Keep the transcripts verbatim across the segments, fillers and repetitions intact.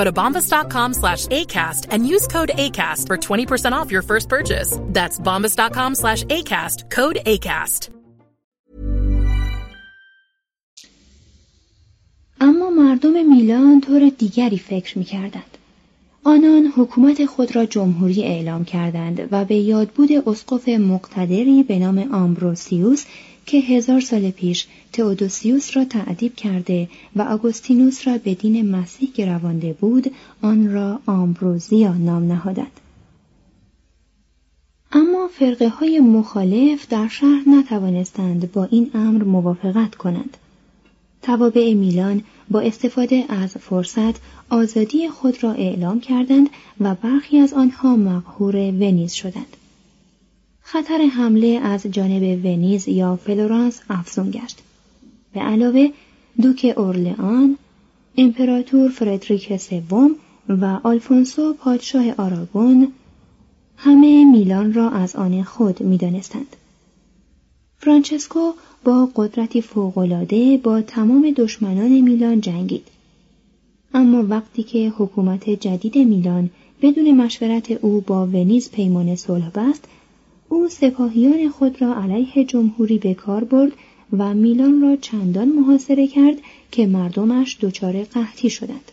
Go to bombas dot com slash ACAST and use code ACAST for twenty percent off your first purchase. That's bombas dot com slash ACAST, code ACAST. اما مردم میلان طور دیگری فکر می‌کردند. آنان حکومت خود را جمهوری اعلام کردند و به یادبود اسقف مقتدری به نام آمبروسیوس که هزار سال پیش تئودوسیوس را تعذیب کرده و آگوستینوس را به دین مسیح گروانده بود، آن را آمبروزیا نام نهادند. اما فرقه های مخالف در شهر نتوانستند با این امر موافقت کنند. توابع میلان با استفاده از فرصت آزادی خود را اعلام کردند و برخی از آنها مقهور ونیز شدند. خطر حمله از جانب ونیز یا فلورانس افزون گشت. به علاوه دوک اورلئان، امپراتور فردریک سوم و آلفونسو پادشاه آراگون همه میلان را از آن خود می‌دانستند. فرانچسکو با قدرتی فوق‌العاده با تمام دشمنان میلان جنگید. اما وقتی که حکومت جدید میلان بدون مشورت او با ونیز پیمان صلح بست، او سپاهیان خود را علیه جمهوری به کار برد و میلان را چندان محاصره کرد که مردمش دچار قحطی شدند.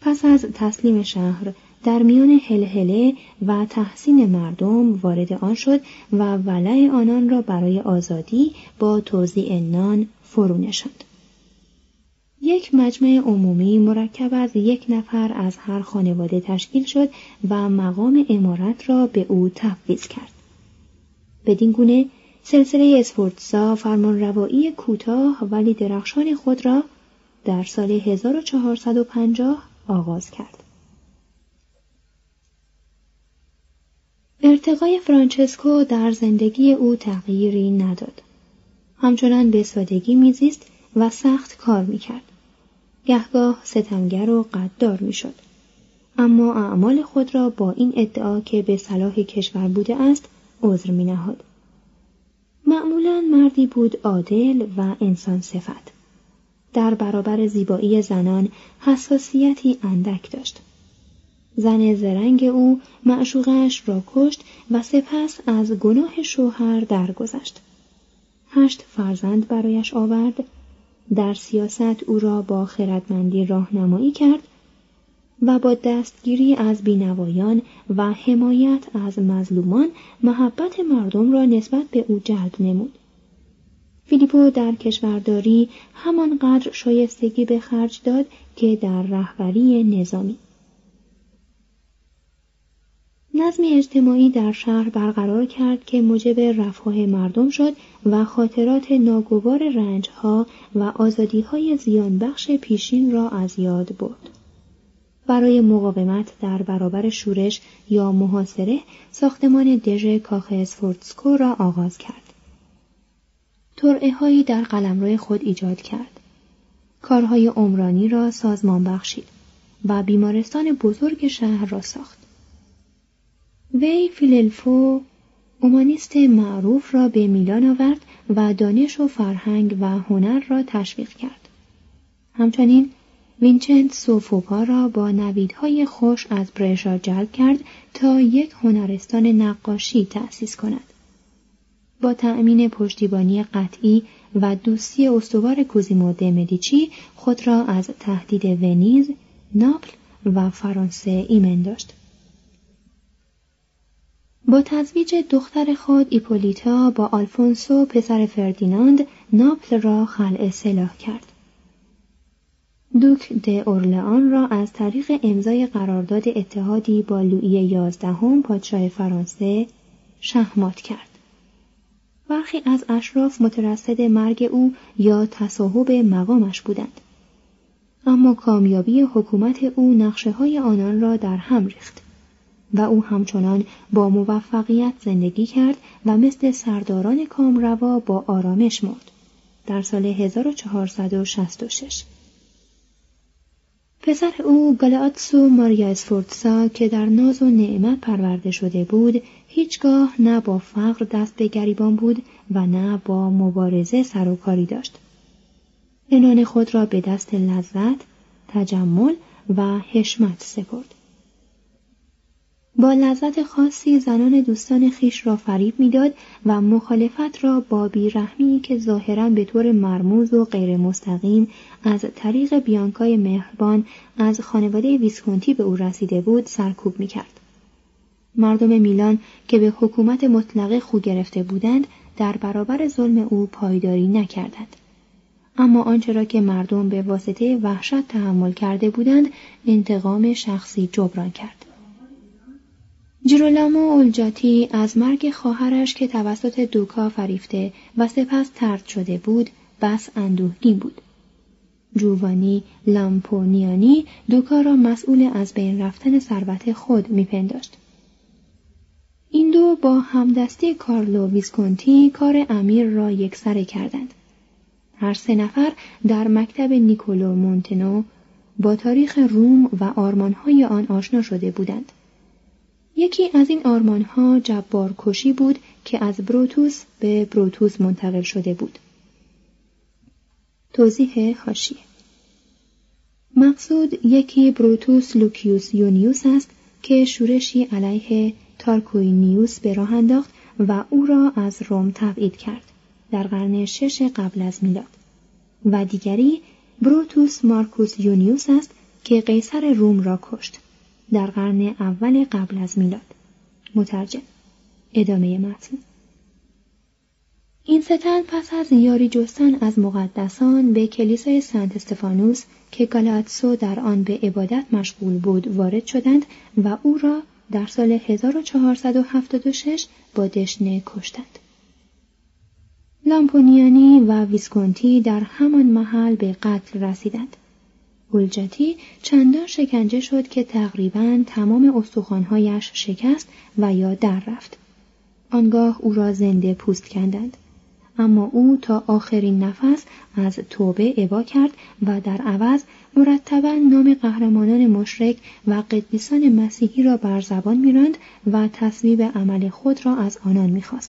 پس از تسلیم شهر، در میان هلهله و تحسین مردم وارد آن شد و ولع آنان را برای آزادی با توزیع نان فرو نشاند. یک مجمع عمومی مرکب از یک نفر از هر خانواده تشکیل شد و مقام امارت را به او تفویض کرد. بدین گونه سلسله اسفورتزا فرمانروایی کوتاه ولی درخشان خود را در سال هزار و چهارصد و پنجاه آغاز کرد. ارتقای فرانچسکو در زندگی او تغییری نداد. همچنان به سادگی میزیست و سخت کار میکرد. گهگاه ستمگر و غدار میشد. اما اعمال خود را با این ادعا که به صلاح کشور بوده است عذر مینهاد. معمولاً مردی بود عادل و انسان صفت. در برابر زیبایی زنان حساسیتی اندک داشت. زن زرنگ او معشوقش را کشت و سپس از گناه شوهر درگذشت. هشت فرزند برایش آورد، در سیاست او را با خردمندی راهنمایی کرد و با دستگیری از بینوایان و حمایت از مظلومان محبت مردم را نسبت به او جلب نمود. فیلیپو در کشورداری همانقدر شایستگی به خرج داد که در رهبری نظامی. نظم اجتماعی در شهر برقرار کرد که موجب رفاه مردم شد و خاطرات ناگوار رنجها و آزادیهای زیانبخش پیشین را از یاد برد. برای مقاومت در برابر شورش یا محاصره ساختمان دژ کاخ اسفورتسکو را آغاز کرد. ترعه هایی در قلمرو خود ایجاد کرد. کارهای عمرانی را سازمان بخشید و بیمارستان بزرگ شهر را ساخت. وی فیللفو اومانیست معروف را به میلان آورد و دانش و فرهنگ و هنر را تشویق کرد. همچنین وینچنزو پوپا را با نویدهای خوش از برشا جلب کرد تا یک هنرستان نقاشی تأسیس کند. با تأمین پشتیبانی قطعی و دوستی استوار کوزیمو د مدیچی خود را از تهدید ونیز، ناپل و فرانسه ایمن داشت. با تزویج دختر خود ایپولیتا با آلفونسو پسر فردیناند، ناپل را خلع سلاح کرد. دوک د اورلئان را از طریق امضای قرارداد اتحادی با لویی یازدهم پادشاه فرانسه شهمات کرد. برخی از اشراف مترصد مرگ او یا تصاحب مقامش بودند، اما کامیابی حکومت او نقشه‌های آنان را در هم ریخت و او همچنان با موفقیت زندگی کرد و مثل سرداران کامروا با آرامش مرد. در سال هزار و چهارصد و شصت و شش پسر او گالاتسو ماریا اسفورتسا که در ناز و نعمت پرورده شده بود، هیچگاه نه با فقر دست به گریبان بود و نه با مبارزه سر و کاری داشت. انان خود را به دست لذت، تجمل و حشمت سپرد. با لذت خاصی زنان دوستان خیش را فریب می‌داد و مخالفت را با بیرحمی که ظاهراً به طور مرموز و غیر مستقیم از طریق بیانکای مهربان از خانواده ویسکونتی به او رسیده بود سرکوب می‌کرد. مردم میلان که به حکومت مطلقه خو گرفته بودند در برابر ظلم او پایداری نکردند، اما آنچه را که مردم به واسطه وحشت تحمل کرده بودند انتقام شخصی جبران کرد. جیرولامو اولجاتی از مرگ خواهرش که توسط دوکا فریفته و سپس طرد شده بود بس اندوهگین بود. جووانی لامپونیانی دوکا را مسئول از بین رفتن ثروت خود میپنداشت. این دو با همدستی کارلو ویسکونتی کار امیر را یکسره کردند. هر سه نفر در مکتب نیکولو مونتانو با تاریخ روم و آرمانهای آن آشنا شده بودند. یکی از این آرمانها جبارکشی بود که از بروتوس به بروتوس منتقل شده بود. توضیح حاشیه: مقصود یکی بروتوس لوکیوس یونیوس است که شورشی علیه تارکوینیوس به راه انداخت و او را از روم تبعید کرد در قرن شش قبل از میلاد، و دیگری بروتوس مارکوس یونیوس است که قیصر روم را کشت در قرن اول قبل از میلاد. مترجم. ادامه متن. این سه تن پس از یاری جستن از مقدسان به کلیسای سنت استفانوس که گالاتسو در آن به عبادت مشغول بود وارد شدند و او را در سال هزار و چهارصد و هفتاد و شش با دشنه کشتند. لامپونیانی و ویسکونتی در همان محل به قتل رسیدند. اولجاتی چندان شکنجه شد که تقریباً تمام استخوان‌هایش شکست و یا در رفت. آنگاه او را زنده پوست کندند، اما او تا آخرین نفس از توبه ابا کرد و در عوض مرتباً نام قهرمانان مشرک و قدیسان مسیحی را بر زبان می‌راند و تصویب عمل خود را از آنان می‌خواست.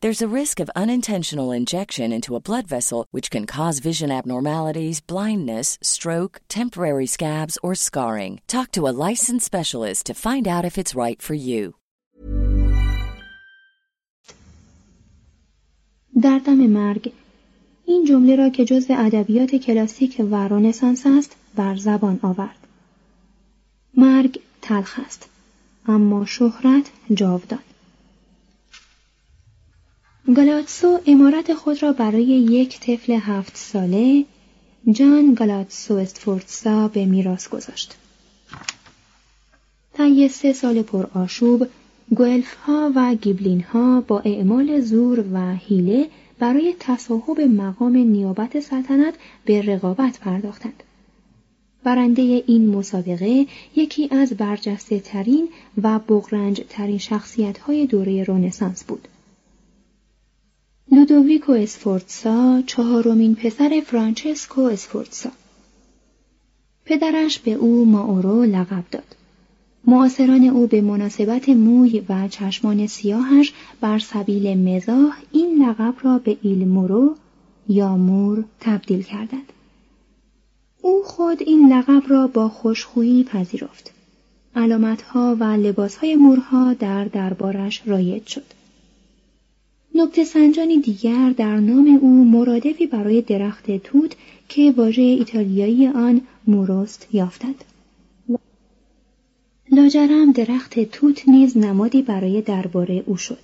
There's a risk of unintentional injection into a blood vessel, which can cause vision abnormalities, blindness, stroke, temporary scabs, or scarring. Talk to a licensed specialist to find out if it's right for you. در دم مرگ. این جمله را که جزو ادبیات کلاسیک و رنسانس است بر زبان آورد. مرگ تلخ است، اما شهرت جاودان. گالاتسو عمارت خود را برای یک طفل هفت ساله، جان گالاتسو سفورتزا، به میراث گذاشت. طی سه سال پرآشوب، گوئلف‌ها و گیبلین‌ها با اعمال زور و حیله برای تصاحب مقام نیابت سلطنت به رقابت پرداختند. برنده این مسابقه یکی از برجسته ترین و بغرنج ترین شخصیت‌های دوره رنسانس بود. لودویکو سفورتزا، چهارمین پسر فرانچسکو سفورزا. پدرش به او ماورو لقب داد. معاصران او به مناسبت موی و چشمان سیاهش بر سبیل مزاح این لقب را به ایل مورو یا مور تبدیل کردند. او خود این لقب را با خوشخویی پذیرفت. علامت‌ها و لباس‌های مورها در دربارش رایج شد. نکته سنجانی دیگر در نام او مرادفی برای درخت توت که واژه ایتالیایی آن موروست یافتند. لاجرم درخت توت نیز نمادی برای درباره او شد.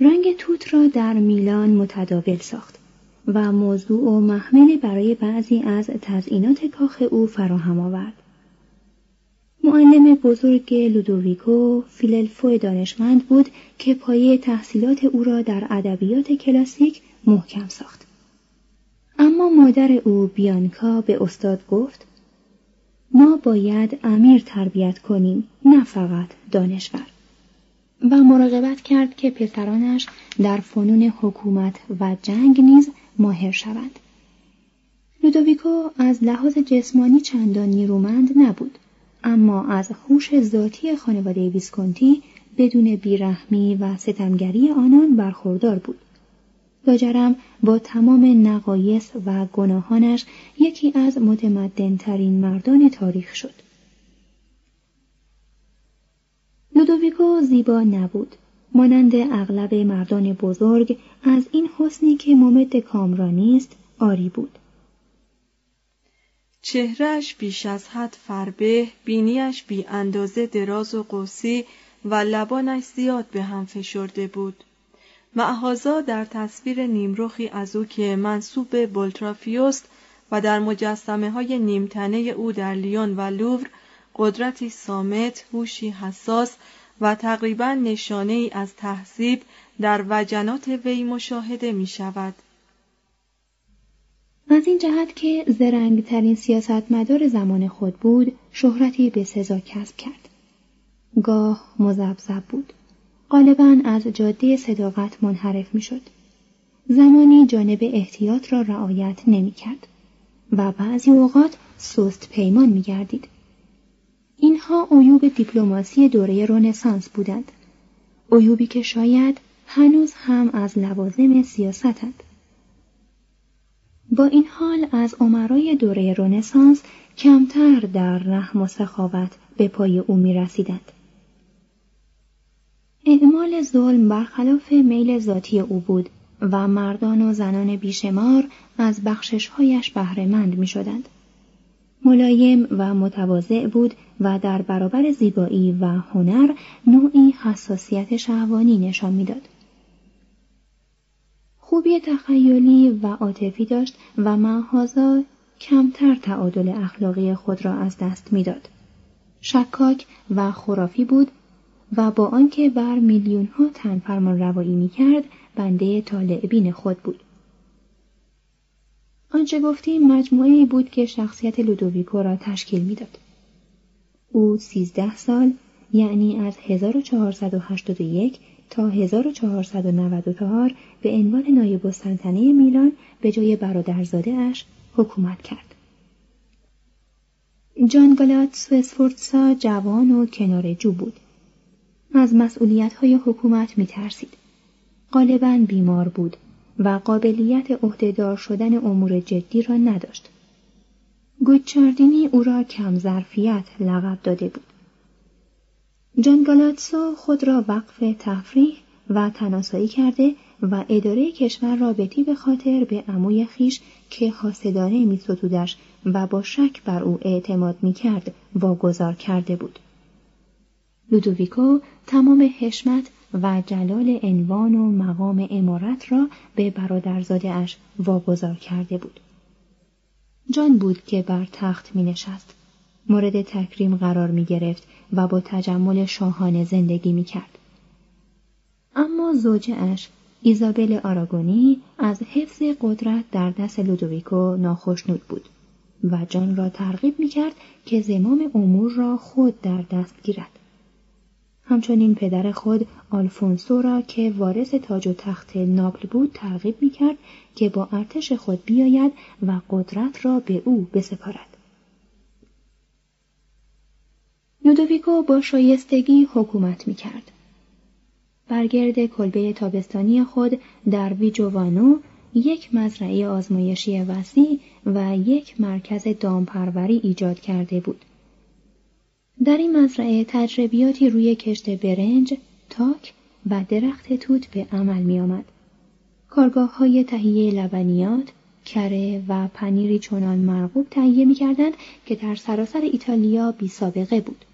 رنگ توت را در میلان متداول ساخت و موضوع و محمل برای بعضی از تزئینات کاخ او فراهم آورد. معلم بزرگ لودویکو، فیللفو دانشمند بود که پایه تحصیلات او را در ادبیات کلاسیک محکم ساخت. اما مادر او بیانکا به استاد گفت: ما باید امیر تربیت کنیم، نه فقط دانشور. و مراقبت کرد که پسرانش در فنون حکومت و جنگ نیز ماهر شوند. لودویکو از لحاظ جسمانی چندان نیرومند نبود، اما از هوش ذاتی خانواده ویسکونتی بدون بیرحمی و ستمگری آنان برخوردار بود. لاجرم با تمام نقایص و گناهانش یکی از متمدن‌ترین مردان تاریخ شد. لودویکو زیبا نبود. مانند اغلب مردان بزرگ از این حسنی که ممد کامرانی است عاری بود. چهرهش بیش از حد فربه، بینیش بی اندازه دراز و قوسی و لبانش زیاد به هم فشرده بود. معهازا در تصویر نیمرخی از او که منسوب به بولترافیوست و در مجسمه های نیمتنه او در لیون و لوور، قدرتی صامت، هوشی حساس و تقریباً نشانه ای از تهذیب در وجنات وی مشاهده می شود. از این جهت که زرنگترین سیاستمدار زمان خود بود، شهرتی به سزا کسب کرد. گاه مذبذب بود. غالباً از جاده صداقت منحرف می شد. زمانی جانب احتیاط را رعایت نمی کرد و بعضی اوقات سست پیمان می گردید. اینها عیوب دیپلماسی دوره رنسانس بودند. عیوبی که شاید هنوز هم از لوازم سیاستند. با این حال از عمرای دوره رنسانس کمتر در رحم و سخاوت به پای او می رسیدند. اعمال ظلم برخلاف میل ذاتی او بود و مردان و زنان بیشمار از بخشش‌هایش بهره‌مند می‌شدند. ملایم و متواضع بود و در برابر زیبایی و هنر نوعی حساسیت شهوانی نشان میداد. خوبی تخیلی و عاطفی داشت و معهازا کمتر تعادل اخلاقی خود را از دست میداد. شکاک و خرافی بود و با آنکه بر میلیون ها تن فرمان روایی میکرد، بنده طالع بین خود بود. آنچه گفتیم مجموعه‌ای بود که شخصیت لودویکو را تشکیل میداد. او سیزده سال، یعنی از هزار و چهارصد و هشتاد و یک تا هزار و چهارصد و نود و چهار به عنوان نایب السلطنه میلان به جای برادرزاده اش حکومت کرد. جان گالاتسو اسفورتسا جوان و کنار جو بود. از مسئولیت‌های حکومت می‌ترسید. غالباً بیمار بود و قابلیت عهده‌دار شدن امور جدی را نداشت. گوچاردینی او را کم ظرفیت لقب داده بود. جان گالاتسو خود را وقف تفریح و تناسایی کرده و اداره کشور را به تیب خاطر به عموی خیش که حاسدانه می‌ستودش و با شک بر او اعتماد می‌کرد واگذار کرده بود. لودویکو تمام حشمت و جلال عنوان و مقام امارت را به برادرزاده اش واگذار کرده بود. جان بود که بر تخت می نشست، مورد تکریم قرار می گرفت و با تجمل شاهانه زندگی می کرد. اما زوجه اش، ایزابل آراگونی، از حفظ قدرت در دست لودویکو ناخشنود بود و جان را ترغیب می کرد که زمام امور را خود در دست گیرد. همچنین پدر خود آلفونسو را که وارث تاج و تخت ناپل بود ترغیب می‌کرد که با ارتش خود بیاید و قدرت را به او بسپارد. لودویکو با شایستگی حکومت می‌کرد. برگرد کلبه تابستانی خود در ویجوانو یک مزرعه آزمایشی وسیع و یک مرکز دامپروری ایجاد کرده بود. در این مزرعه تجربیاتی روی کشت برنج، تاک و درخت توت به عمل می آمد. کارگاه های تهیه لبنیات، کره و پنیری چنان مرغوب تهیه می کردند که در سراسر ایتالیا بی سابقه بود.